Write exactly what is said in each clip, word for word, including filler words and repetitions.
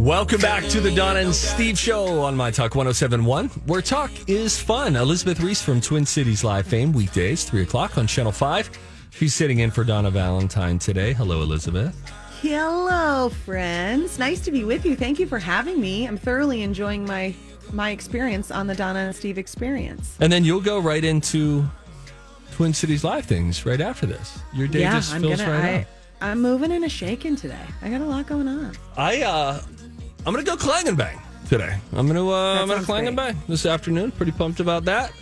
Welcome back to the Donna and Steve Show on MyTalk one oh seven point one, where talk is fun. Elizabeth Reese from Twin Cities Live fame, weekdays, three o'clock on Channel five. She's sitting in for Donna Valentine today. Hello, Elizabeth. Hello, friends. Nice to be with you. Thank you for having me. I'm thoroughly enjoying my, my experience on the Donna and Steve Experience. And then you'll go right into Twin Cities Live things right after this. Your day yeah, just I'm fills gonna, right I, up. I'm moving and a shaking today. I got a lot going on. I, uh... I'm going to go clang and bang today. I'm going to uh, I'm gonna clang great. and bang this afternoon. Pretty pumped about that.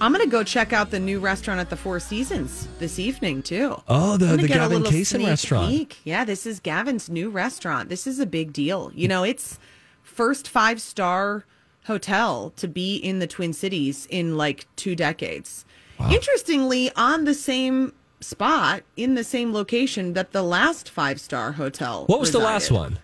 I'm going to go check out the new restaurant at the Four Seasons this evening, too. Oh, the, the Gavin Kaysen restaurant. Peek. Yeah, this is Gavin's new restaurant. This is a big deal. You know, it's first five-star hotel to be in the Twin Cities in like two decades. Wow. Interestingly, on the same spot, in the same location that the last five-star hotel What was resided. the last one?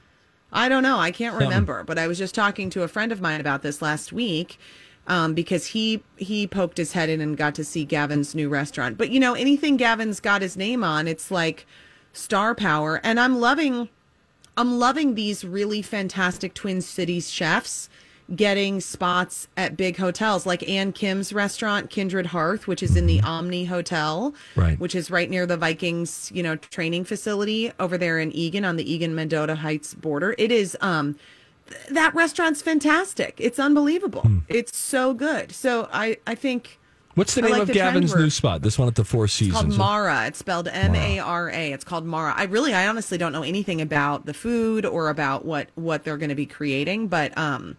I don't know. I can't remember. But I was just talking to a friend of mine about this last week um, because he he poked his head in and got to see Gavin's new restaurant. But, you know, anything Gavin's got his name on, it's like star power. And I'm loving I'm loving these really fantastic Twin Cities chefs getting spots at big hotels like Ann Kim's restaurant, Kindred Hearth, which is in the Omni Hotel, right. which is right near the Vikings, you know, training facility over there in Eagan on the Eagan-Mendota Heights border. It is, um, th- that restaurant's fantastic. It's unbelievable. Hmm. It's so good. So I, I think... What's the name like of the Gavin's new spot? This one at the Four Seasons. It's called Mara. It's spelled M A R A. It's called Mara. I really, I honestly don't know anything about the food or about what, what they're going to be creating, but... um.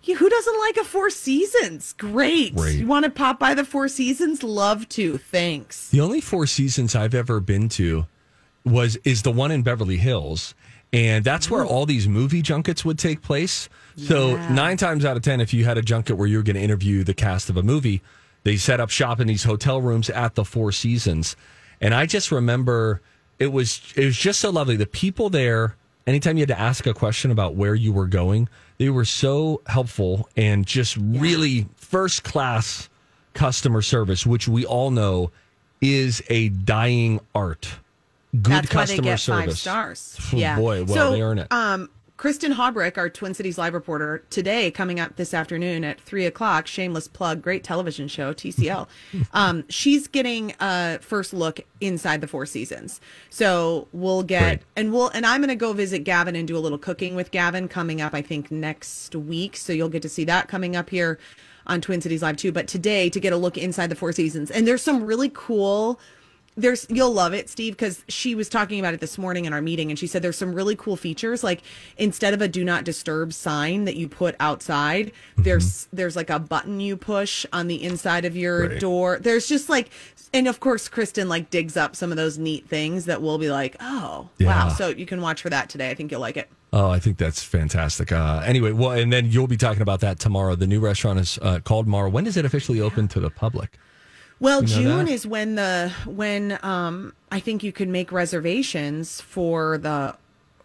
Yeah, who doesn't like a Four Seasons? Great. Great. You want to pop by the Four Seasons? Love to. Thanks. The only Four Seasons I've ever been to was is the one in Beverly Hills. And that's where all these movie junkets would take place. Yeah. So nine times out of ten, if you had a junket where you were going to interview the cast of a movie, they set up shop in these hotel rooms at the Four Seasons. And I just remember it was it was just so lovely. The people there... Anytime you had to ask a question about where you were going, they were so helpful and just yeah. really first-class customer service, which we all know is a dying art. Good That's customer why they get service. Five stars. Oh, yeah. Boy, well, so, they earn it. Um, Kristen Hawbrick, our Twin Cities Live reporter, today coming up this afternoon at three o'clock, shameless plug, great television show, T C L. um, she's getting a first look inside the Four Seasons. So we'll get, great. and we'll, and I'm going to go visit Gavin and do a little cooking with Gavin coming up, I think, next week. So you'll get to see that coming up here on Twin Cities Live too. But today to get a look inside the Four Seasons. And there's some really cool... There's you'll love it, Steve, because she was talking about it this morning in our meeting, and she said there's some really cool features. Like instead of a do not disturb sign that you put outside, mm-hmm. there's there's like a button you push on the inside of your right. door. There's just like, and of course Kristen like digs up some of those neat things that we'll be like, oh yeah. wow. So you can watch for that today. I think you'll like it. Oh, I think that's fantastic. Uh, anyway, well, and then you'll be talking about that tomorrow. The new restaurant is uh, called Mara. When does it officially yeah. open to the public? Well, you know June that? is when the when um, I think you can make reservations for the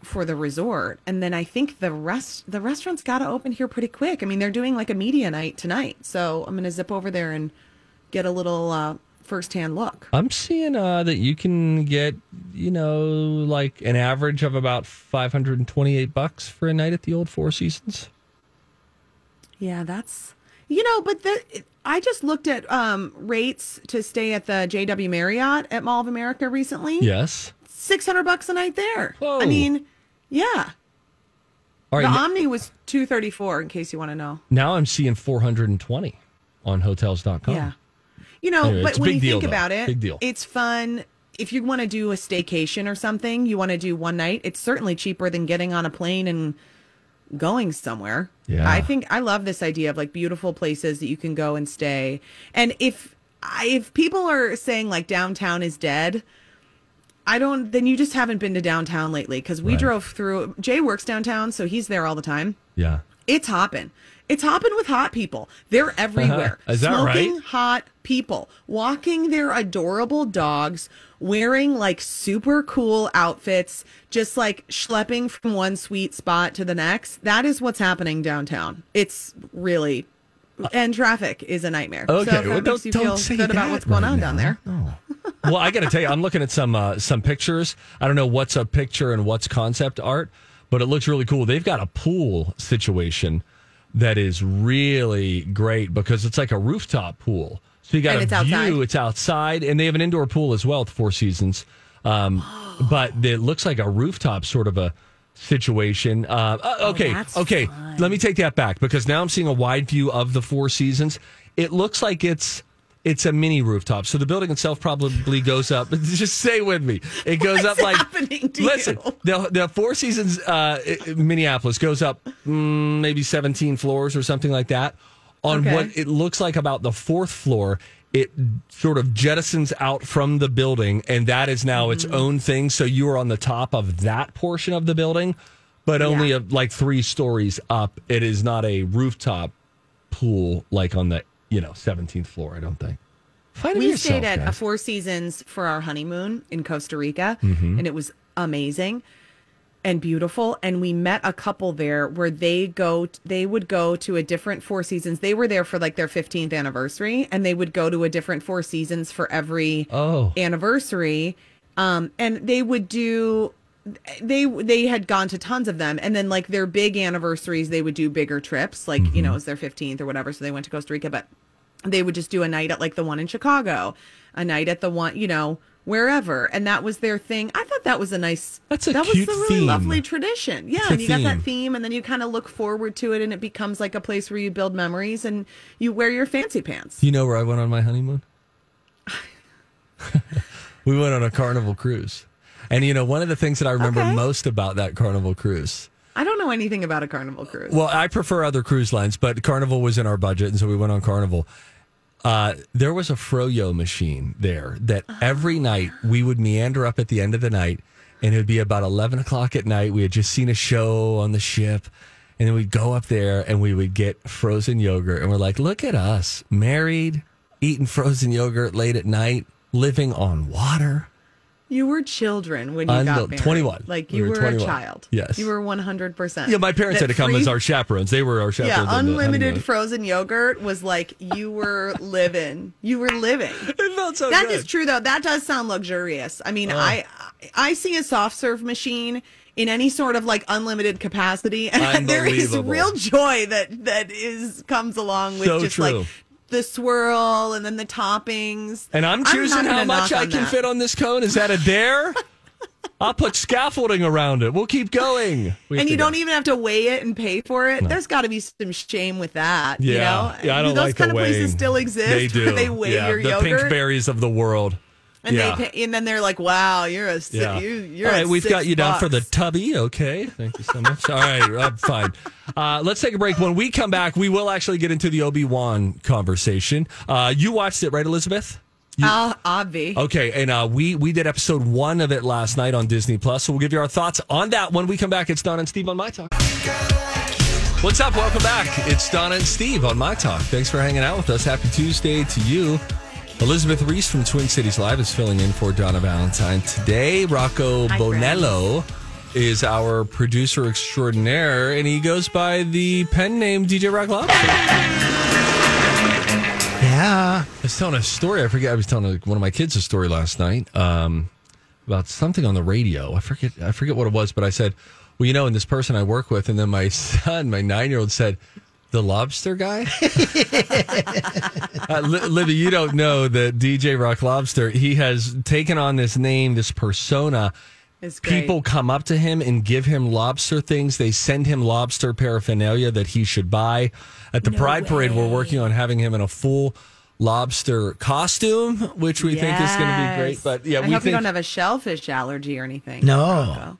for the resort, and then I think the rest the restaurant's got to open here pretty quick. I mean, they're doing like a media night tonight, so I'm going to zip over there and get a little uh, firsthand look. I'm seeing uh, that you can get you know like an average of about five hundred twenty-eight bucks for a night at the old Four Seasons. Yeah, that's you know, but the. It, I just looked at um, rates to stay at the J W Marriott at Mall of America recently. Yes. six hundred bucks a night there. Whoa. I mean, yeah. All right, the now, Omni was two hundred thirty-four in case you want to know. Now I'm seeing four hundred twenty on hotels dot com. Yeah. You know, anyway, but when you deal, think though. about it, big deal. It's fun. If you want to do a staycation or something, you want to do one night, it's certainly cheaper than getting on a plane and going somewhere. Yeah. I think I love this idea of like beautiful places that you can go and stay. And if if people are saying like downtown is dead, I don't, then you just haven't been to downtown lately, because we right. drove through. Jay works downtown, so he's there all the time. Yeah. It's hopping. It's hopping with hot people. They're everywhere. Is that Smoking right? hot people. Walking their adorable dogs, wearing like super cool outfits, just like schlepping from one sweet spot to the next. That is what's happening downtown. It's really, and traffic is a nightmare. Okay. So if that well, makes you feel good about what's going right on now. Down there. No. Well, I got to tell you, I'm looking at some uh, some pictures. I don't know what's a picture and what's concept art, but it looks really cool. They've got a pool situation that is really great because it's like a rooftop pool. So you got and a it's view, outside. It's outside, and they have an indoor pool as well at the Four Seasons. Um, but it looks like a rooftop sort of a situation. Uh, uh, okay, oh, okay, fun. Let me take that back because now I'm seeing a wide view of the Four Seasons. It looks like it's... It's a mini rooftop, so the building itself probably goes up. Just stay with me. It goes What's up like. Happening to listen, you? the the Four Seasons uh, Minneapolis goes up mm, maybe seventeen floors or something like that. On okay. what it looks like about the fourth floor, it sort of jettisons out from the building, and that is now mm-hmm. its own thing. So you are on the top of that portion of the building, but only yeah. a, like three stories up. It is not a rooftop pool like on the. You know, seventeenth floor, I don't think. Find we yourself, stayed at guys. a Four Seasons for our honeymoon in Costa Rica, mm-hmm. and it was amazing and beautiful. And we met a couple there where they go, they would go to a different Four Seasons. They were there for like their fifteenth anniversary, and they would go to a different Four Seasons for every oh. anniversary. Um, and they would do. They they had gone to tons of them, and then like their big anniversaries, they would do bigger trips, like mm-hmm. you know, it was their fifteenth or whatever. So they went to Costa Rica, but they would just do a night at like the one in Chicago, a night at the one, you know, wherever, and that was their thing. I thought that was a nice, that's a that cute was a really theme. Lovely tradition, yeah. It's and you theme. Got that theme, and then you kind of look forward to it, and it becomes like a place where you build memories and you wear your fancy pants. You know where I went on my honeymoon? We went on a Carnival cruise. And, you know, one of the things that I remember okay. most about that Carnival cruise. I don't know anything about a Carnival cruise. Well, I prefer other cruise lines, but Carnival was in our budget, and so we went on Carnival. Uh, there was a froyo machine there that oh. every night we would meander up at the end of the night, and it would be about eleven o'clock at night. We had just seen a show on the ship, and then we'd go up there, and we would get frozen yogurt. And we're like, look at us, married, eating frozen yogurt late at night, living on water. You were children when you Unlo- got married. twenty-one. Like, you we were, were a child. Yes. You were one hundred percent. Yeah, my parents that had to come free- as our chaperones. They were our chaperones. Yeah, unlimited frozen yogurt was like, you were living. You were living. It felt so that good. That is true, though. That does sound luxurious. I mean, uh, I I see a soft serve machine in any sort of, like, unlimited capacity. And there is real joy that, that is comes along with so just, true. Like... the swirl and then the toppings. And I'm choosing I'm how much I can that. fit on this cone. Is that a dare? I'll put scaffolding around it. We'll keep going. We and you don't go. even have to weigh it and pay for it. No. There's got to be some shame with that. Yeah. You know? Yeah, I don't Those like kind of weighing. Places still exist. They do. Where they weigh yeah, your the yogurt. The pink berries of the world. And yeah. they pay, and then they're like, "Wow, you're a si- yeah. you, you're all right." We've got you down bucks. For the tubby, okay? Thank you so much. All right, I'm fine. Uh, let's take a break. When we come back, we will actually get into the Obi-Wan conversation. Uh, you watched it, right, Elizabeth? You- uh, obvi. Okay, and uh, we we did episode one of it last night on Disney Plus, so we'll give you our thoughts on that when we come back. It's Donna and Steve on My Talk. What's up? Welcome back. It's Donna and Steve on My Talk. Thanks for hanging out with us. Happy Tuesday to you. Elizabeth Reese from Twin Cities Live is filling in for Donna Valentine today. Rocco Hi, Bonello friends. Is our producer extraordinaire, and he goes by the pen name D J Rock Lobster. Yeah. I was telling a story. I forget. I was telling one of my kids a story last night um, about something on the radio. I forget. I forget what it was, but I said, well, you know, and this person I work with, and then my son, my nine-year-old said, the lobster guy? uh, L- Libby, you don't know that D J Rock Lobster, he has taken on this name, this persona. People come up to him and give him lobster things. They send him lobster paraphernalia that he should buy. At the no Pride way. Parade, we're working on having him in a full lobster costume, which we yes. think is going to be great. But yeah, I we hope think- you don't have a shellfish allergy or anything. No. Rocco.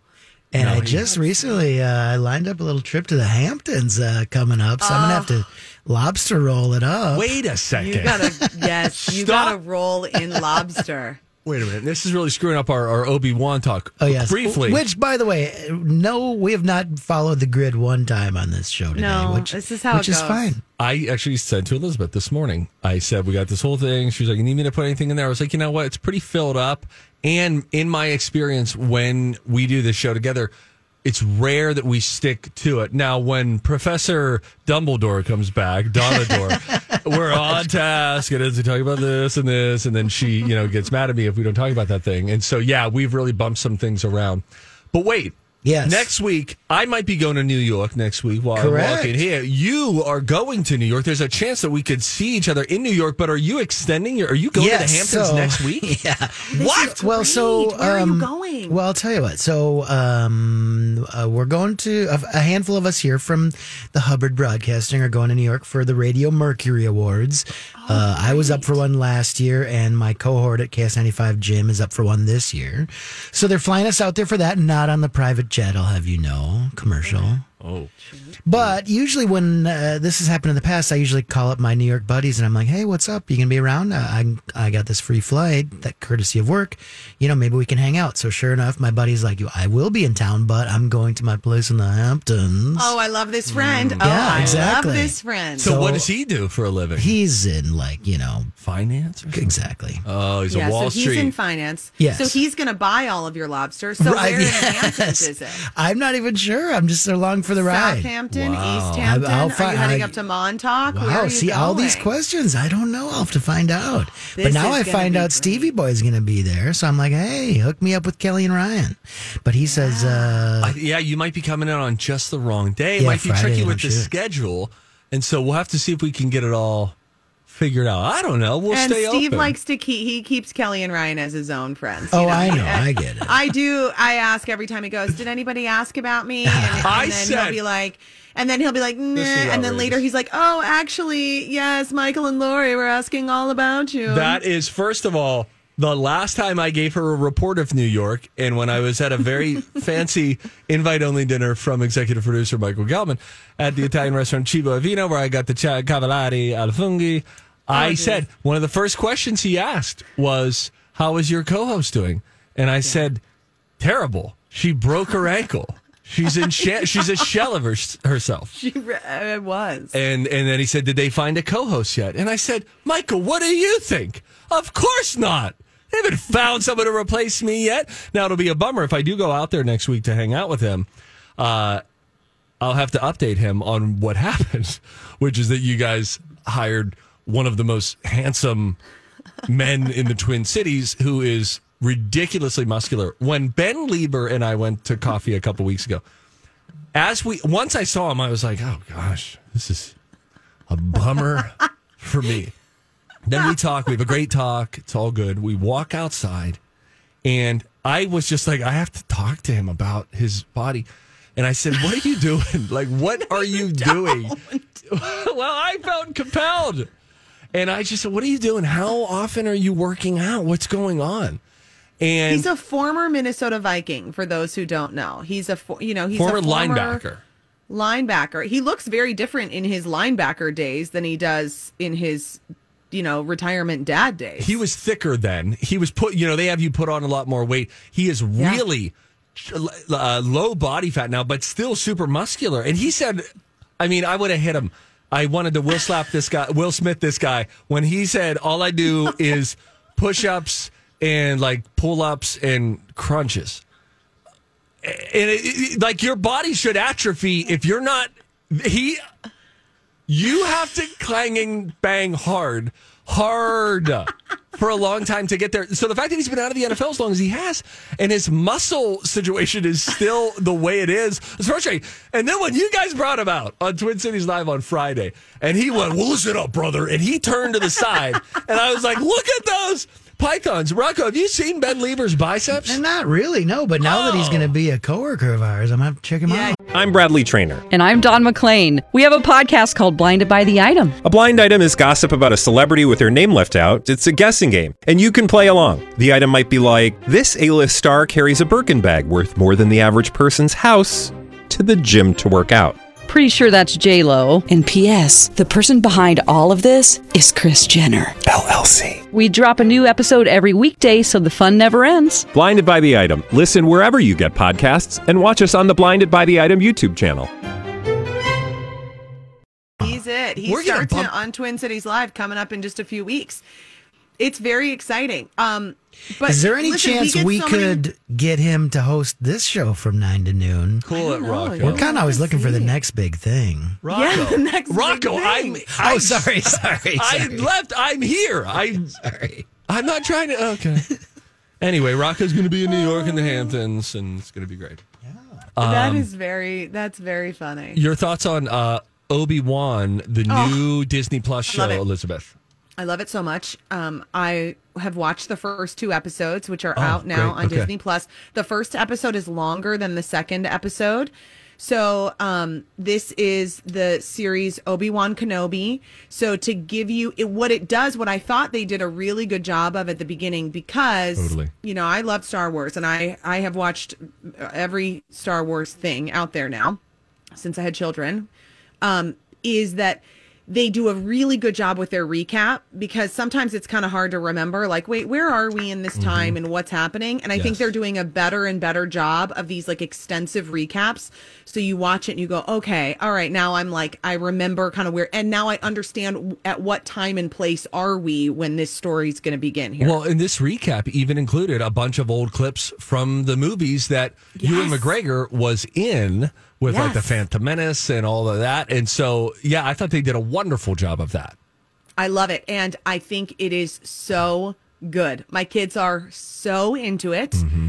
And no, I just recently I uh, lined up a little trip to the Hamptons uh, coming up, so uh, I'm gonna have to lobster roll it up. Wait a second! You gotta yes, you Stop. gotta roll in lobster. Wait a minute. This is really screwing up our, our Obi-Wan talk. Oh, yes. Briefly. Which, by the way, no, we have not followed the grid one time on this show today. No, which, this is how which it goes. Which is fine. I actually said to Elizabeth this morning, I said, we got this whole thing. She was like, you need me to put anything in there? I was like, you know what? It's pretty filled up. And in my experience, when we do this show together, it's rare that we stick to it. Now, when Professor Dumbledore comes back, Donador, we're on task. It is to talk about this and this. And then she, you know, gets mad at me if we don't talk about that thing. And so, yeah, we've really bumped some things around. But wait. Yes. Next week, I might be going to New York next week while Correct. I'm walking here. You are going to New York. There's a chance that we could see each other in New York, but are you extending your, are you going yes, to the Hamptons so, next week? Yeah. What? Well, great. so, um, where are you going? Well, I'll tell you what. So, um, uh, we're going to, a, a handful of us here from the Hubbard Broadcasting are going to New York for the Radio Mercury Awards. Oh, uh, I was up for one last year, and my cohort at K S ninety-five, Jim, is up for one this year. So they're flying us out there for that, not on the private jet, I'll have you know, commercial. Oh. But usually when uh, this has happened in the past, I usually call up my New York buddies and I'm like, hey, what's up? You going to be around? Uh, I I got this free flight, that courtesy of work. You know, maybe we can hang out. So sure enough, my buddy's like, I will be in town, but I'm going to my place in the Hamptons. Oh, I love this friend. Mm. Oh, yeah, exactly. I love this friend. So, so what does he do for a living? He's in like, you know. Finance? Exactly. Oh, he's yeah, a Wall so Street. He's in finance. Yes. So he's going to buy all of your lobsters. So right, where yes. in the Hamptons is it? I'm not even sure. I'm just along for the ride. Southampton, wow. East Hampton. I'll, I'll fi- are you heading I, up to Montauk? Wow, Where are you see going? All these questions. I don't know. I'll have to find out. This but now I find out great. Stevie Boy's going to be there. So I'm like, hey, hook me up with Kelly and Ryan. But he yeah. says... Uh, I, yeah, you might be coming in on just the wrong day. It yeah, might be Friday, tricky with I'm the sure. schedule. And so we'll have to see if we can get it all figured out. I don't know. We'll and stay Steve open. Steve likes to keep, he keeps Kelly and Ryan as his own friends. Oh, know? I know. I get it. I do. I ask every time he goes, did anybody ask about me? And, and I then said, he'll be like, and then he'll be like, nah. And then later he's like, oh, actually, yes, Michael and Lori were asking all about you. That is, first of all, the last time I gave her a report of New York, and when I was at a very fancy invite-only dinner from executive producer Michael Gelman at the Italian restaurant Cibo e Vino, where I got the ch- Cavallari al Funghi, I oh, said, one of the first questions he asked was, how is your co-host doing? And I yeah. said, terrible. She broke her ankle. She's in she- she's a shell of her- herself. She re- it was. And and then he said, did they find a co-host yet? And I said, Michael, what do you think? Of course not. They haven't found someone to replace me yet. Now, it'll be a bummer if I do go out there next week to hang out with him. Uh, I'll have to update him on what happened, which is that you guys hired one of the most handsome men in the Twin Cities who is ridiculously muscular. When Ben Lieber and I went to coffee a couple weeks ago, as we once I saw him, I was like, oh, gosh, this is a bummer for me. Then we talk. We have a great talk. It's all good. We walk outside, and I was just like, I have to talk to him about his body. And I said, what are you doing? Like, what are you doing? Well, I felt compelled. And I just said, what are you doing? How often are you working out? What's going on? And he's a former Minnesota Viking, for those who don't know. He's a, you know, he's former a former linebacker. Linebacker. He looks very different in his linebacker days than he does in his, you know, retirement dad days. He was thicker then. He was put, you know, they have you put on a lot more weight. He is really yeah. uh, low body fat now, but still super muscular. And he said, I mean, I would have hit him. I wanted to Will slap this guy, Will Smith this guy, when he said, all I do is push-ups and, like, pull-ups and crunches. And, it, it, like, your body should atrophy if you're not... He... You have to clanging bang hard, hard for a long time to get there. So the fact that he's been out of the N F L as long as he has, and his muscle situation is still the way it is, it's frustrating. And then when you guys brought him out on Twin Cities Live on Friday, and he went, well, listen up, brother. And he turned to the side, and I was like, look at those pythons. Rocco, have you seen Ben Lieber's biceps? And not really, no. But now oh. that he's going to be a coworker of ours, I'm going to check him yeah. out. I'm Bradley Trainer, and I'm Don McClain. We have a podcast called Blinded by the Item. A blind item is gossip about a celebrity with their name left out. It's a guessing game, and you can play along. The item might be like, this A-list star carries a Birkin bag worth more than the average person's house to the gym to work out. pretty sure that's J-Lo. And P S the person behind all of this is Kris Jenner, L L C. We drop a new episode every weekday, so the fun never ends. Blinded by the Item. Listen wherever you get podcasts and watch us on the Blinded by the Item YouTube channel. He's it. He We're starts bump- it on Twin Cities Live coming up in just a few weeks. It's very exciting. Um, but Is there any listen, chance we so could many... get him to host this show from nine to noon? Cool it, Rocco. We're kind of always looking for the next big thing. Rocco. Yeah, the next Rocco, big I'm, thing. I'm... Oh, sorry, sorry, sorry. I left. I'm here. I'm sorry. I'm not trying to... Okay. Anyway, Rocco's going to be in New York and the Hamptons, and it's going to be great. Yeah. Um, that is very... That's very funny. Your thoughts on uh, Obi-Wan, the oh, new Disney Plus show, Elizabeth? I love it so much. Um, I have watched the first two episodes, which are oh, out now great. on okay. Disney Plus. The first episode is longer than the second episode. So um, this is the series Obi-Wan Kenobi. So to give you it, what it does, what I thought they did a really good job of at the beginning, because, totally. you know, I love Star Wars, and I, I have watched every Star Wars thing out there now since I had children, um, is that... they do a really good job with their recap, because sometimes it's kind of hard to remember, like, wait, where are we in this time mm-hmm. and what's happening? And I yes. think they're doing a better and better job of these, like, extensive recaps. So you watch it and you go, okay, all right, now I'm like, I remember kind of where, and now I understand at what time and place are we when this story's going to begin here. Well, and this recap even included a bunch of old clips from the movies that yes. Ewan McGregor was in, with yes. like the Phantom Menace and all of that. And so, yeah, I thought they did a wonderful job of that. I love it. And I think it is so good. My kids are so into it. Mm-hmm.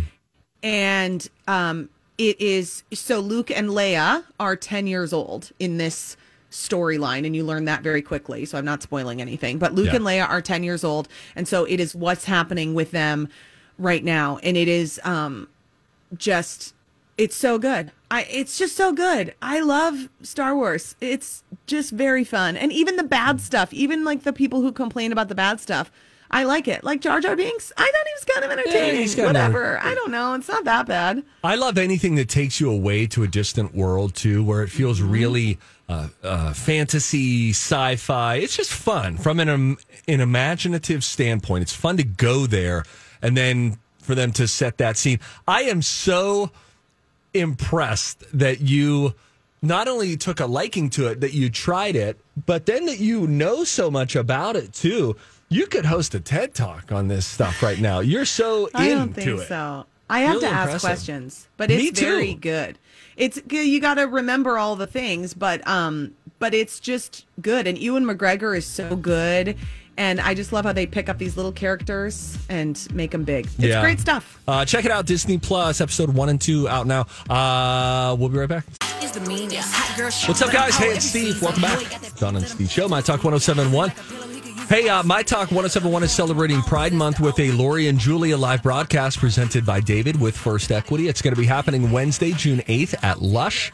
And um, it is, so Luke and Leia are ten years old in this storyline, and you learn that very quickly. So I'm not spoiling anything, but Luke yeah. and Leia are ten years old. And so it is what's happening with them right now. And it is um, just, it's so good. I, it's just so good. I love Star Wars. It's just very fun. And even the bad stuff, even like the people who complain about the bad stuff, I like it. Like Jar Jar Binks, I thought he was kind of entertaining. Yeah, Whatever. Of, I don't know. It's not that bad. I love anything that takes you away to a distant world, too, where it feels really uh, uh, fantasy, sci-fi. It's just fun. From an, um, an imaginative standpoint, it's fun to go there and then for them to set that scene. I am so... impressed that you not only took a liking to it, that you tried it, but then that you know so much about it too. You could host a TED Talk on this stuff right now. You're so into it. I don't think it. so. I have really to ask impressive. questions, but it's very good. It's you got to remember all the things, but um, but it's just good. And Ewan McGregor is so good. And I just love how they pick up these little characters and make them big. It's yeah. great stuff. Uh, check it out. Disney Plus, episode one and two out now. Uh, we'll be right back. What's up, guys? Hey, it's Steve. Welcome back. Donna and Steve Show, MyTalk one oh seven point one. Hey, uh, MyTalk one oh seven point one is celebrating Pride Month with a Lori and Julia live broadcast presented by David with First Equity. It's going to be happening Wednesday, June eighth at Lush.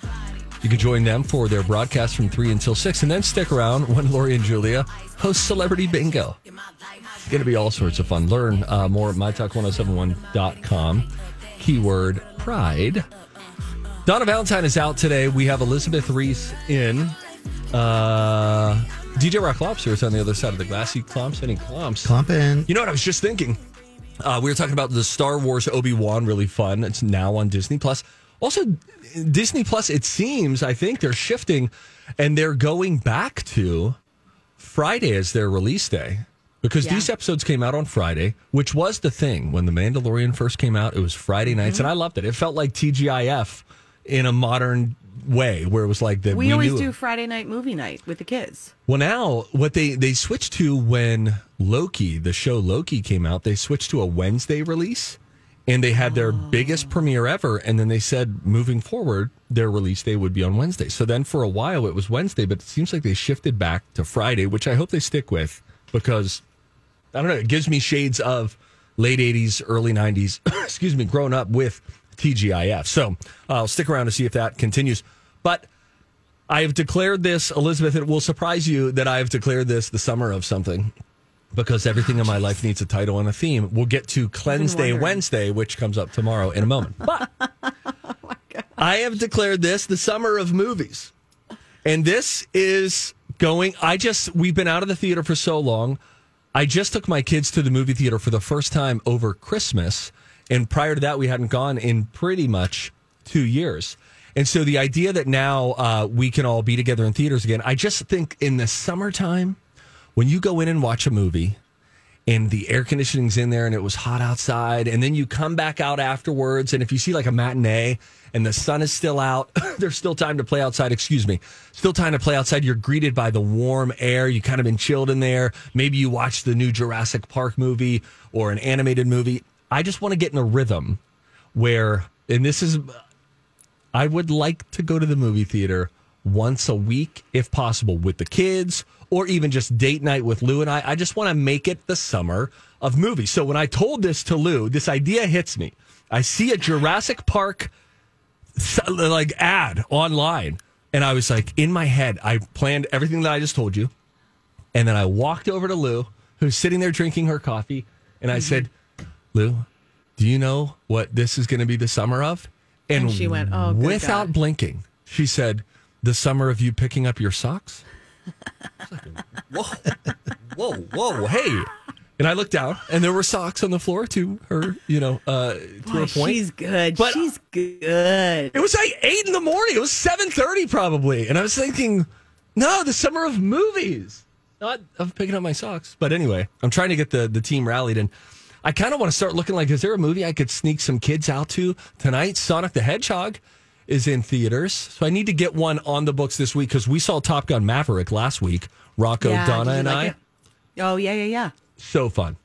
You can join them for their broadcast from three until six, and then stick around when Lori and Julia host Celebrity Bingo. It's going to be all sorts of fun. Learn uh, more at my talk one oh seven one dot com. Keyword Pride. Donna Valentine is out today. We have Elizabeth Reese in. Uh, D J Rock Lobster is on the other side of the glass. He clomps and he clomps. Clomping. You know what I was just thinking? Uh, we were talking about the Star Wars Obi-Wan, really fun. It's now on Disney Plus. Also, Disney Plus, it seems, I think they're shifting and they're going back to Friday as their release day, because yeah. these episodes came out on Friday, which was the thing. When The Mandalorian first came out, it was Friday nights, mm-hmm. and I loved it. It felt like T G I F in a modern way, where it was like the. We, we always knew. do Friday night movie night with the kids. Well, now, what they, they switched to when Loki, the show Loki, came out, they switched to a Wednesday release. And they had their biggest premiere ever, and then they said, moving forward, their release day would be on Wednesday. So then for a while, it was Wednesday, but it seems like they shifted back to Friday, which I hope they stick with, because, I don't know, it gives me shades of late eighties, early nineties, excuse me, growing up with T G I F. So I'll stick around to see if that continues. But I have declared this, Elizabeth, it will surprise you that I have declared this the summer of something. Because everything in my life needs a title and a theme. We'll get to Cleanse Day Wednesday, which comes up tomorrow in a moment. But oh my God. I have declared this the summer of movies. And this is going, I just, we've been out of the theater for so long. I just took my kids to the movie theater for the first time over Christmas. And prior to that, we hadn't gone in pretty much two years. And so the idea that now uh, we can all be together in theaters again, I just think in the summertime, when you go in and watch a movie and the air conditioning's in there and it was hot outside, and then you come back out afterwards, and if you see like a matinee and the sun is still out, there's still time to play outside, excuse me, still time to play outside, you're greeted by the warm air, you kind of been chilled in there, maybe you watch the new Jurassic Park movie or an animated movie. I just want to get in a rhythm where, and this is, I would like to go to the movie theater once a week, if possible, with the kids, or even just date night with Lou and I. I just want to make it the summer of movies. So when I told this to Lou, this idea hits me. I see a Jurassic Park like ad online, and I was like, in my head, I planned everything that I just told you, and then I walked over to Lou, who's sitting there drinking her coffee, and I mm-hmm. said, Lou, do you know what this is going to be the summer of? And, and she went, oh, good without God. Blinking, she said, the summer of you picking up your socks? Like, whoa, whoa, whoa, hey. And I looked down, and there were socks on the floor to her, you know, uh, to Boy, her point. She's good. But she's good. It was like eight in the morning. It was seven thirty probably. And I was thinking, no, the summer of movies, not of picking up my socks. But anyway, I'm trying to get the, the team rallied, and I kind of want to start looking like, is there a movie I could sneak some kids out to tonight? Sonic the Hedgehog is in theaters, so I need to get one on the books this week because we saw Top Gun Maverick last week. Rocco, yeah, Donna, and like I. It? Oh, yeah, yeah, yeah. So fun.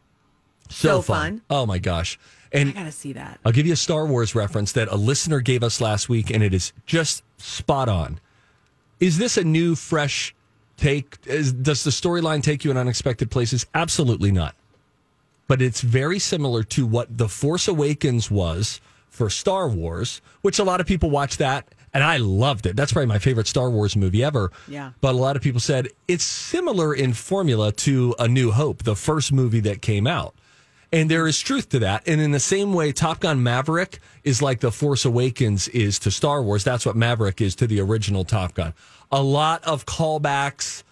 So, so fun. fun. Oh, my gosh. And I got to see that. I'll give you a Star Wars reference that a listener gave us last week, and it is just spot on. Is this a new, fresh take? Is, does the storyline take you in unexpected places? Absolutely not. But it's very similar to what The Force Awakens was for Star Wars, which a lot of people watched that, and I loved it. That's probably my favorite Star Wars movie ever. Yeah. But a lot of people said it's similar in formula to A New Hope, the first movie that came out. And there is truth to that. And in the same way, Top Gun Maverick is like The Force Awakens is to Star Wars. That's what Maverick is to the original Top Gun. A lot of callbacks.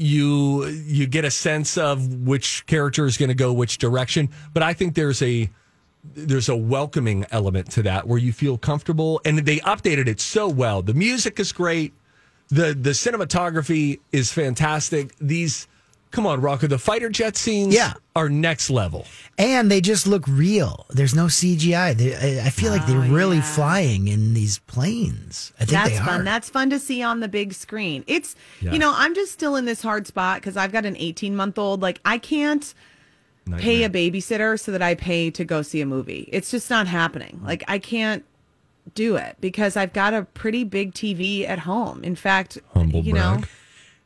You you get a sense of which character is going to go which direction, but I think there's a there's a welcoming element to that where you feel comfortable. And they updated it so well. The music is great. the The cinematography is fantastic. These come on, Rocco, the fighter jet scenes yeah. are next level, and they just look real. There's no C G I. They, I feel oh, like they're really yeah. flying in these planes. I think that's they are. fun. That's fun to see on the big screen. It's yeah. you know, I'm just still in this hard spot because I've got an eighteen month old. Like I can't Nightmare. pay a babysitter so that I pay to go see a movie. It's just not happening. Like I can't do it because I've got a pretty big T V at home. In fact, Humble you brag. know.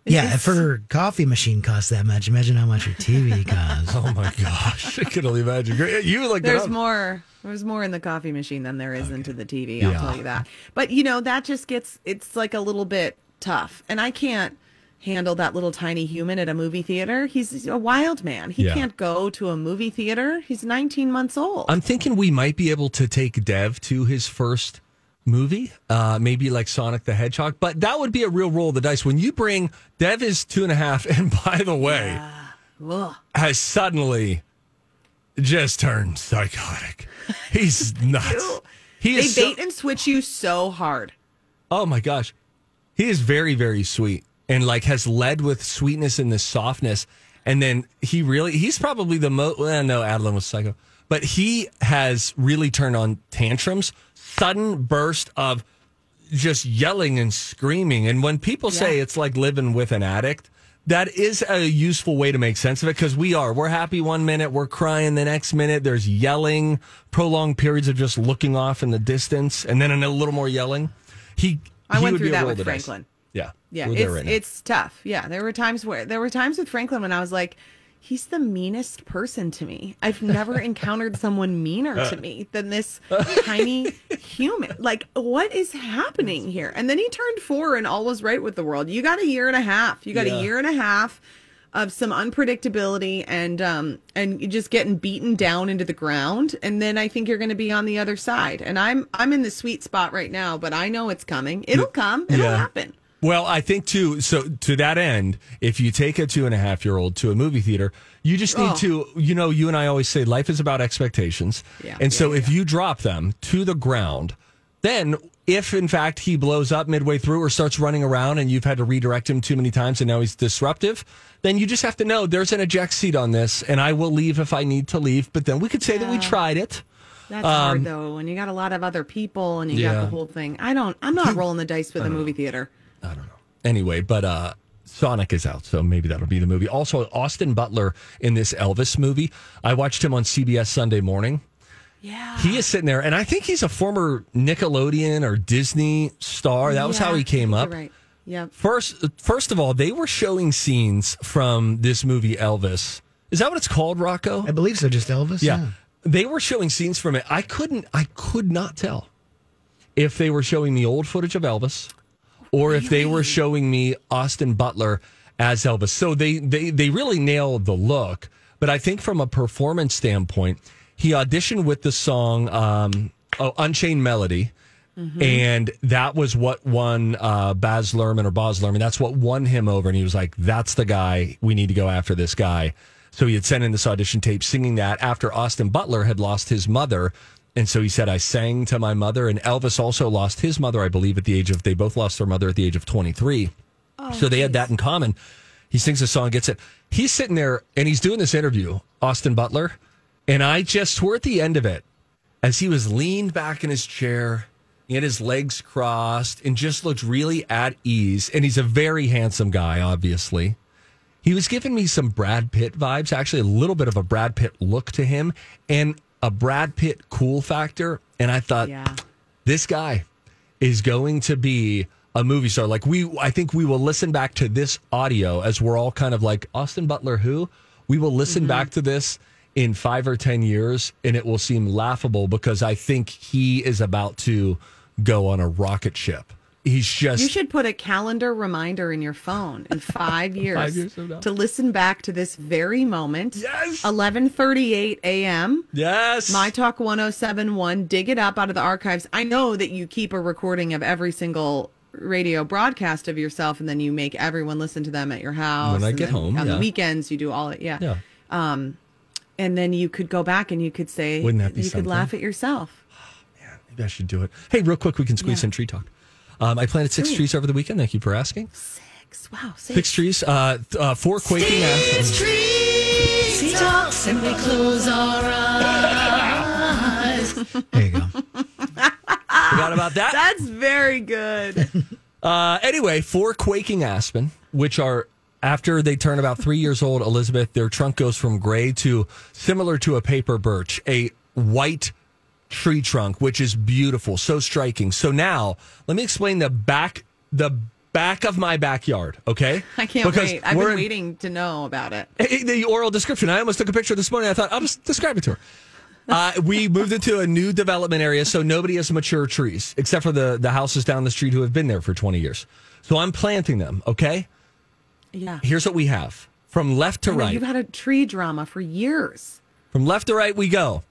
Is yeah, if her coffee machine costs that much, imagine how much her T V costs. Oh, my gosh. I can only imagine. You like There's more. There's more in the coffee machine than there is okay. into the T V. Yeah. I'll tell you that. But, you know, that just gets, it's like a little bit tough. And I can't handle that little tiny human at a movie theater. He's a wild man. He yeah. can't go to a movie theater. He's nineteen months old. I'm thinking we might be able to take Dev to his first movie, uh, maybe like Sonic the Hedgehog, but that would be a real roll of the dice. When you bring Dev is two and a half, and by the way, yeah. has suddenly just turned psychotic. He's nuts. He is they bait so- and switch you so hard. Oh my gosh. He is very, very sweet and like has led with sweetness and this softness. And then he really, he's probably the most, well, no, Adeline was psycho, but he has really turned on tantrums. Sudden burst of just yelling and screaming. And when people yeah. say it's like living with an addict, that is a useful way to make sense of it because we are. We're happy one minute. We're crying the next minute. There's yelling, prolonged periods of just looking off in the distance, and then a little more yelling. He, I he went through that with Franklin. Yeah. Yeah. It's, right it's tough. Yeah. There were times where there were times with Franklin when I was like, he's the meanest person to me. I've never encountered someone meaner to me than this tiny human. Like, what is happening here? And then he turned four and all was right with the world. You got a year and a half. You got yeah. a year and a half of some unpredictability and um and just getting beaten down into the ground. And then I think you're going to be on the other side. And I'm I'm in the sweet spot right now, but I know it's coming. It'll come. It'll yeah. happen. Well, I think, too, so to that end, if you take a two-and-a-half-year-old to a movie theater, you just need oh. to, you know, you and I always say life is about expectations. Yeah. And yeah, so yeah. if you drop them to the ground, then if, in fact, he blows up midway through or starts running around and you've had to redirect him too many times and now he's disruptive, then you just have to know there's an eject seat on this and I will leave if I need to leave. But then we could say yeah. that we tried it. That's um, hard, though. And you got a lot of other people and you yeah. got the whole thing. I don't, I'm not rolling the dice with a movie know. theater. I don't know. Anyway, but uh, Sonic is out, so maybe that'll be the movie. Also, Austin Butler in this Elvis movie. I watched him on C B S Sunday morning. Yeah. He is sitting there, and I think he's a former Nickelodeon or Disney star. That was yeah, how he came up. Right. Yep. First, first of all, they were showing scenes from this movie, Elvis. Is that what it's called, Rocco? I believe so, just Elvis. Yeah. yeah. They were showing scenes from it. I couldn't, I could not tell if they were showing the old footage of Elvis or if they were showing me Austin Butler as Elvis. So they, they, they really nailed the look. But I think from a performance standpoint, he auditioned with the song um, oh, Unchained Melody. Mm-hmm. And that was what won uh, Baz Luhrmann or Baz Luhrmann. That's what won him over. And he was like, that's the guy. We need to go after this guy. So he had sent in this audition tape singing that after Austin Butler had lost his mother. And so he said, I sang to my mother. And Elvis also lost his mother, I believe, at the age of, they both lost their mother at the age of twenty-three. Oh, so they geez. had that in common. He sings a song, gets it. He's sitting there, and he's doing this interview, Austin Butler. And I just swore at the end of it, as he was leaned back in his chair, he had his legs crossed, and just looked really at ease. And he's a very handsome guy, obviously. He was giving me some Brad Pitt vibes, actually a little bit of a Brad Pitt look to him. And a Brad Pitt cool factor, and I thought, yeah. this guy is going to be a movie star. Like we, I think we will listen back to this audio as we're all kind of like, Austin Butler who? We will listen mm-hmm. back to this in five or ten years, and it will seem laughable because I think he is about to go on a rocket ship. He's just. You should put a calendar reminder in your phone in five years, five years from now, to listen back to this very moment. Yes. eleven thirty-eight a.m. Yes. MyTalk one oh seven point one. Dig it up out of the archives. I know that you keep a recording of every single radio broadcast of yourself, and then you make everyone listen to them at your house. When I get home. On yeah. the weekends, you do all it. Yeah. yeah. Um, and then you could go back and you could say, wouldn't that be you something? Could laugh at yourself. Oh, man, maybe I should do it. Hey, real quick, we can squeeze yeah. in tree talk. Um, I planted six Sweet. trees over the weekend. Thank you for asking. Six. Wow. Six, six trees. Uh, th- uh, four quaking aspen. Six trees. Tree talks and we close our eyes. There you go. Forgot about that. That's very good. uh, anyway, four quaking aspen, which are, after they turn about three years old, Elizabeth, their trunk goes from gray to similar to a paper birch, a white tree trunk, which is beautiful, so striking. So now let me explain the back the back of my backyard. Okay, I can't because wait I've been in, waiting to know about it. The oral description, I almost took a picture this morning. I thought I'll just describe it to her. Uh we moved into a new development area, so nobody has mature trees except for the the houses down the street who have been there for twenty years. So I'm planting them. Okay, yeah, here's what we have from left to I mean, right. You've had a tree drama for years. From left to right we go.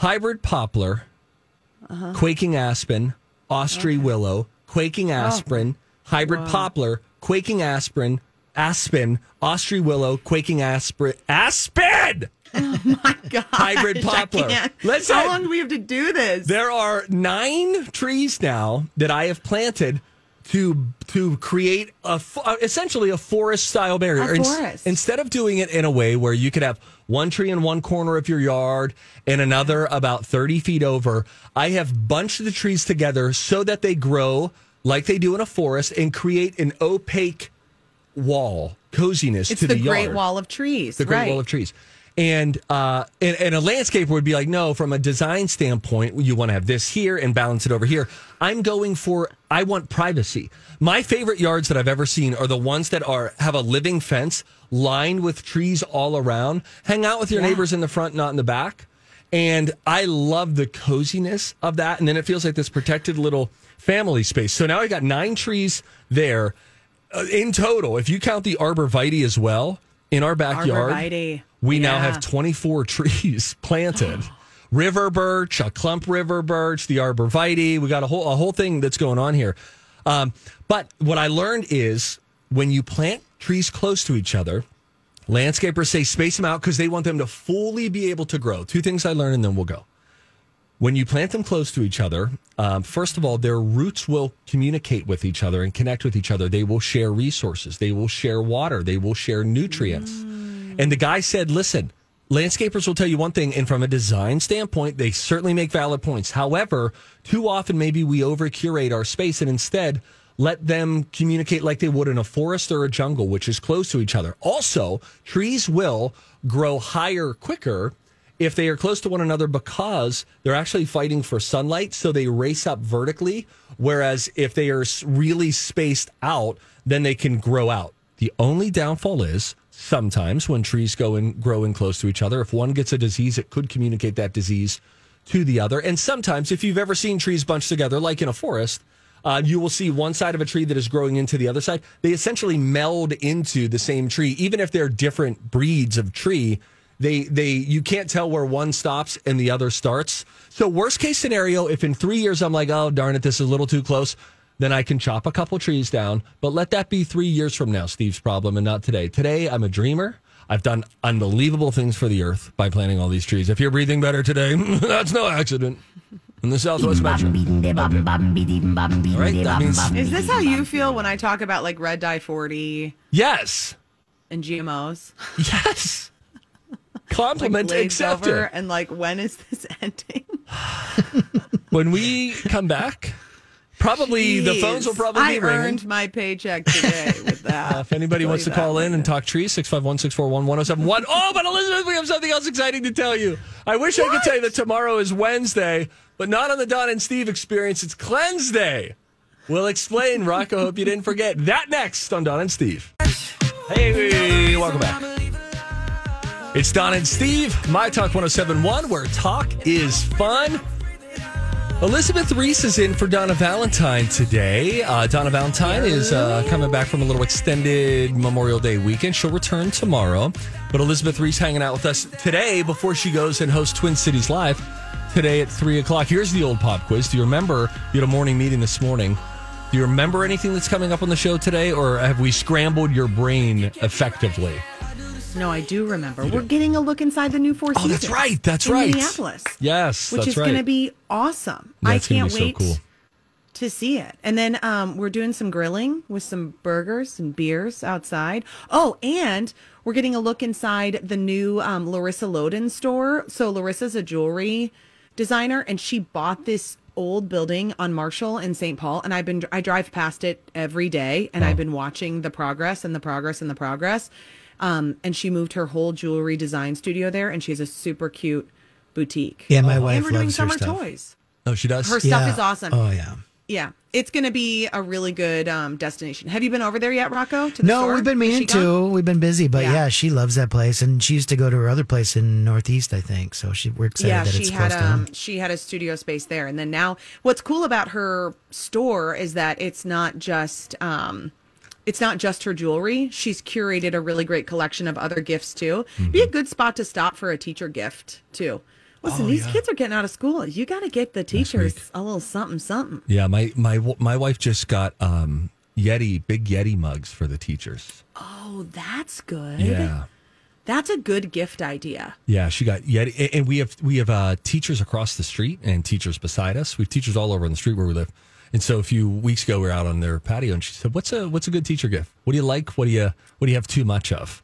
Hybrid poplar, uh-huh. quaking aspen, Austry okay. willow, quaking aspirin, oh. hybrid Whoa. poplar, quaking aspirin, aspen, Austry willow, quaking aspirin, aspen! Oh my God. Hybrid poplar. Listen, how long do we have to do this? There are nine trees now that I have planted to to create a essentially a forest style barrier. A forest. In, instead of doing it in a way where you could have one tree in one corner of your yard and another about thirty feet over, I have bunched the trees together so that they grow like they do in a forest and create an opaque wall, coziness it's to the, the yard. It's the great wall of trees. The great right. wall of trees. And, uh, and and a landscaper would be like, no, from a design standpoint, you want to have this here and balance it over here. I'm going for, I want privacy. My favorite yards that I've ever seen are the ones that are have a living fence lined with trees all around. Hang out with your yeah. neighbors in the front, not in the back. And I love the coziness of that. And then it feels like this protected little family space. So now I got nine trees there uh, in total. If you count the arborvitae as well in our backyard. Arborvitae. We yeah. now have twenty-four trees planted. River birch, a clump river birch, the arborvitae. We got a whole a whole thing that's going on here. Um, but what I learned is when you plant trees close to each other, landscapers say space them out because they want them to fully be able to grow. Two things I learned, and then we'll go. When you plant them close to each other, um, first of all, their roots will communicate with each other and connect with each other. They will share resources. They will share water. They will share nutrients. Mm. And the guy said, listen, landscapers will tell you one thing, and from a design standpoint, they certainly make valid points. However, too often maybe we over-curate our space and instead let them communicate like they would in a forest or a jungle, which is close to each other. Also, trees will grow higher quicker if they are close to one another because they're actually fighting for sunlight, so they race up vertically, whereas if they are really spaced out, then they can grow out. The only downfall is sometimes when trees go and grow in close to each other, if one gets a disease, it could communicate that disease to the other. And sometimes, if you've ever seen trees bunched together, like in a forest, Uh, you will see one side of a tree that is growing into the other side. They essentially meld into the same tree, even if they're different breeds of tree. They, they, you can't tell where one stops and the other starts. So, worst case scenario, if in three years I'm like, oh darn it, this is a little too close, then I can chop a couple trees down. But let that be three years from now, Steve's problem, and not today. Today, I'm a dreamer. I've done unbelievable things for the earth by planting all these trees. If you're breathing better today, that's no accident. In the Southwest Metro. Right, that means... Is this how you feel when I talk about like red dye forty? Yes. And G M Os? Yes. Compliment like accepted. And like, when is this ending? When we come back, probably Jeez, the phones will probably I be ringing. I earned my paycheck today with that. Uh, if anybody wants to call in and talk trees, six five one, six four one, one oh seven one. Oh, but Elizabeth, we have something else exciting to tell you. I wish what? I could tell you that tomorrow is Wednesday, but not on the Don and Steve Experience. It's Cleanse Day. We'll explain, Rock. I hope you didn't forget. That next on Don and Steve. Hey, welcome back. It's Don and Steve, MyTalk one oh seven point one, where talk is fun. Elizabeth Reese is in for Donna Valentine today. Uh, Donna Valentine is uh, coming back from a little extended Memorial Day weekend. She'll return tomorrow. But Elizabeth Reese hanging out with us today before she goes and hosts Twin Cities Live today at three o'clock. Here's the old pop quiz. Do you remember? You had a morning meeting this morning. Do you remember anything that's coming up on the show today, or have we scrambled your brain effectively? No, I do remember. You We're do. getting a look inside the new Four Seasons. Oh, that's right. That's in right. Minneapolis. Yes, which that's is right. going to be awesome. That's I can't so wait cool. to see it. And then um, we're doing some grilling with some burgers and beers outside. Oh, and we're getting a look inside the new um, Larissa Lowden store. So Larissa's a jewelry designer, and she bought this old building on Marshall in Saint Paul, and I've been I drive past it every day, and wow. I've been watching the progress and the progress and the progress. Um, and she moved her whole jewelry design studio there, and she has a super cute boutique. Yeah, my oh, wife and we're doing loves summer her stuff. Toys. Oh, she does? Her yeah. stuff is awesome. Oh, yeah. Yeah. It's going to be a really good um, destination. Have you been over there yet, Rocco? To the no, store? We've been meaning to. Gone? We've been busy, but yeah. yeah, she loves that place, and she used to go to her other place in Northeast, I think, so she, we're excited yeah, that she it's had, close um, down. She had a studio space there, and then now what's cool about her store is that it's not just... Um, It's not just her jewelry. She's curated a really great collection of other gifts, too. Mm-hmm. Be a good spot to stop for a teacher gift, too. Listen, oh, these yeah. kids are getting out of school. You got to get the teachers a little something, something. Yeah, my my my wife just got um, Yeti, big Yeti mugs for the teachers. Oh, that's good. Yeah. That's a good gift idea. Yeah, she got Yeti. And we have, we have uh, teachers across the street and teachers beside us. We have teachers all over on the street where we live. And so a few weeks ago, we were out on their patio, and she said, "What's a what's a good teacher gift? What do you like? What do you what do you have too much of?"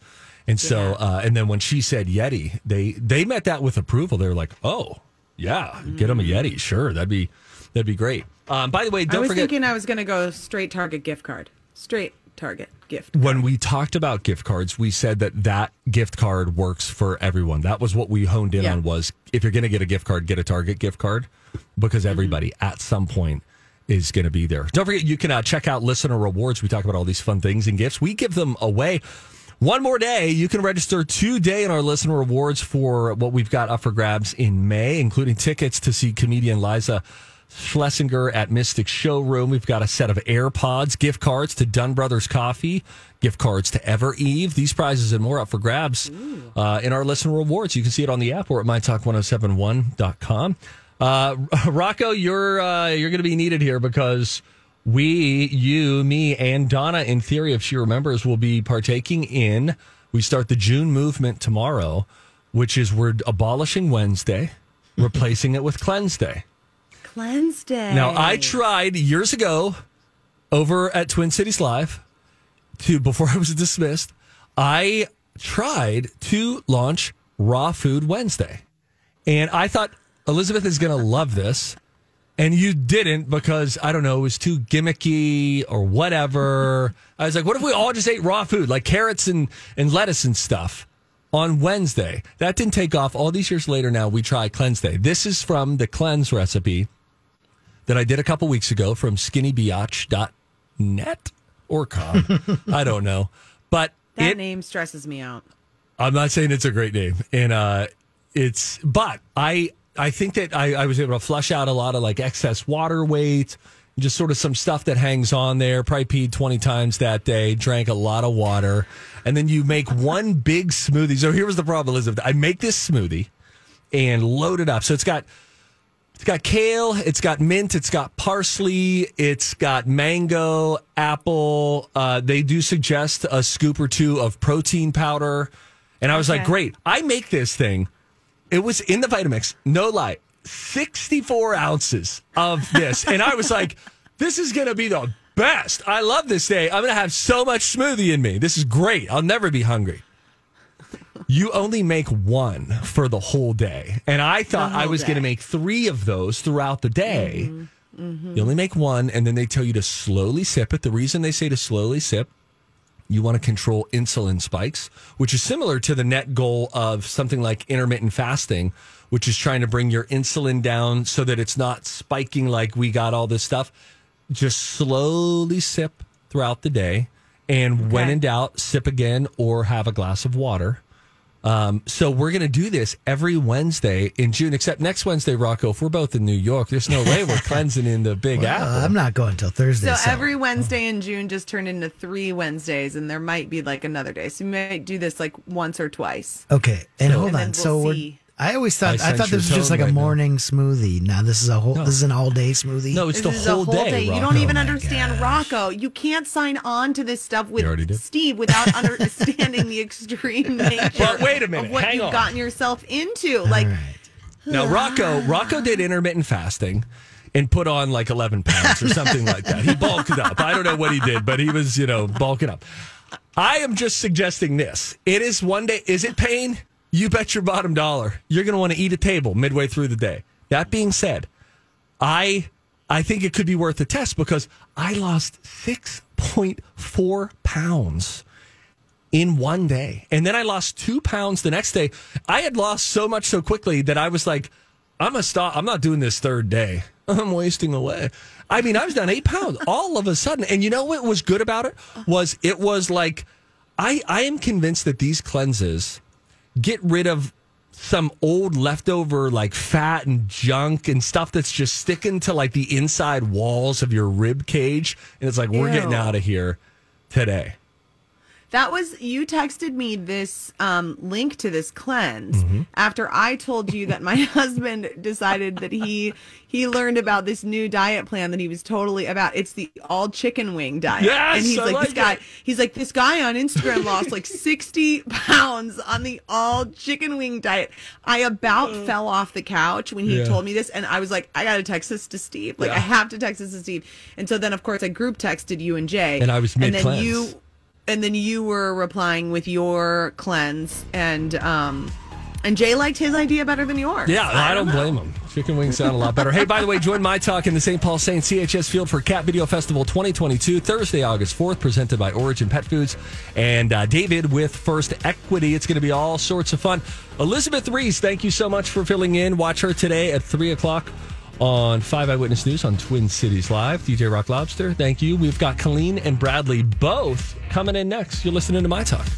And yeah. so, uh, and then when she said Yeti, they they met that with approval. They were like, "Oh, yeah, mm. get them a Yeti, sure, that'd be that'd be great." Um, by the way, don't I was forget- thinking I was going to go straight Target gift card, straight Target gift card. When we talked about gift cards, we said that that gift card works for everyone. That was what we honed in yeah. on was if you're going to get a gift card, get a Target gift card, because everybody mm-hmm. at some point is going to be there. Don't forget, you can uh, check out Listener Rewards. We talk about all these fun things and gifts. We give them away. One more day, you can register today in our Listener Rewards for what we've got up for grabs in May, including tickets to see comedian Liza Schlesinger at Mystic Showroom. We've got a set of AirPods, gift cards to Dunn Brothers Coffee, gift cards to Ever Eve. These prizes and more up for grabs uh, in our Listener Rewards. You can see it on the app or at my talk one oh seven one dot com. Uh, Rocco, you're uh, you're going to be needed here because we, you, me, and Donna, in theory, if she remembers, will be partaking in. We start the June movement tomorrow, which is we're abolishing Wednesday, replacing it with Cleanse Day. Cleanse Day. Now, I tried years ago over at Twin Cities Live, to before I was dismissed, I tried to launch Raw Food Wednesday. And I thought, Elizabeth is going to love this. And you didn't because, I don't know, it was too gimmicky or whatever. I was like, what if we all just ate raw food, like carrots and, and lettuce and stuff on Wednesday? That didn't take off. All these years later now, we try Cleanse Day. This is from the Cleanse recipe that I did a couple weeks ago from skinny biatch dot net or com. I don't know. But that it, name stresses me out. I'm not saying it's a great name. And uh, it's, but I... I think that I, I was able to flush out a lot of like excess water weight, just sort of some stuff that hangs on there. Probably peed twenty times that day, drank a lot of water. And then you make one big smoothie. So here was the problem, Elizabeth. I make this smoothie and load it up. So it's got it's got kale, it's got mint, it's got parsley, it's got mango, apple. Uh, they do suggest a scoop or two of protein powder. And I was okay. like, great, I make this thing. It was in the Vitamix, no lie, sixty-four ounces of this. And I was like, this is going to be the best. I love this day. I'm going to have so much smoothie in me. This is great. I'll never be hungry. You only make one for the whole day. And I thought I was going to make three of those throughout the day. Mm-hmm. Mm-hmm. You only make one, and then they tell you to slowly sip it. The reason they say to slowly sip, you want to control insulin spikes, which is similar to the net goal of something like intermittent fasting, which is trying to bring your insulin down so that it's not spiking like we got all this stuff. Just slowly sip throughout the day. And okay. when in doubt, sip again or have a glass of water. Um, so we're going to do this every Wednesday in June, except next Wednesday, Rocco, if we're both in New York, there's no way we're cleansing in the Big well, Apple. I'm not going till Thursday. So, so every Wednesday in June just turned into three Wednesdays, and there might be like another day. So you might do this like once or twice. Okay. And so, hold and on. We'll so we're, I always thought, I, I thought this was just like right a morning now. Smoothie. Now this is a whole, no. this is an all day smoothie. No, it's this the is whole, a whole day. day. You don't even oh understand gosh. Rocco. You can't sign on to this stuff with Steve without understanding the extreme nature. Well, wait a minute. Of what Hang you've on. gotten yourself into. Like right. Now Rocco, Rocco did intermittent fasting and put on like eleven pounds or something like that. He bulked it up. I don't know what he did, but he was, you know, bulking up. I am just suggesting this. It is one day. Is it pain? You bet your bottom dollar you're going to want to eat a table midway through the day. That being said, I I think it could be worth a test because I lost six point four pounds in one day. And then I lost two pounds the next day. I had lost so much so quickly that I was like, I'm going to stop. I'm not doing this third day. I'm wasting away. I mean, I was down eight pounds all of a sudden. And you know what was good about it was it was like, I, I am convinced that these cleanses get rid of some old leftover like fat and junk and stuff that's just sticking to like the inside walls of your rib cage. And it's like, we're Ew. getting out of here today. That was, you texted me this um, link to this cleanse mm-hmm. after I told you that my husband decided that he he learned about this new diet plan that he was totally about. It's the all chicken wing diet. Yes, and he's I like, like this guy, he's like, this guy on Instagram lost like sixty pounds on the all chicken wing diet. I about mm. fell off the couch when he yeah. told me this. And I was like, I got to text this to Steve. Like, yeah. I have to text this to Steve. And so then, of course, I group texted you and Jay. And I was mid-cleanse. And then you... And then you were replying with your cleanse, and um, and Jay liked his idea better than yours. Yeah, I, I don't know. blame him. Chicken wings sound a lot better. Hey, by the way, join My Talk in the Saint Paul Saint C H S Field for Cat Video Festival twenty twenty-two, Thursday, August fourth, presented by Origin Pet Foods and uh, David with First Equity. It's going to be all sorts of fun. Elizabeth Reese, thank you so much for filling in. Watch her today at three o'clock on five Eyewitness News on Twin Cities Live. D J Rock Lobster, thank you. We've got Colleen and Bradley both coming in next. You're listening to My Talk.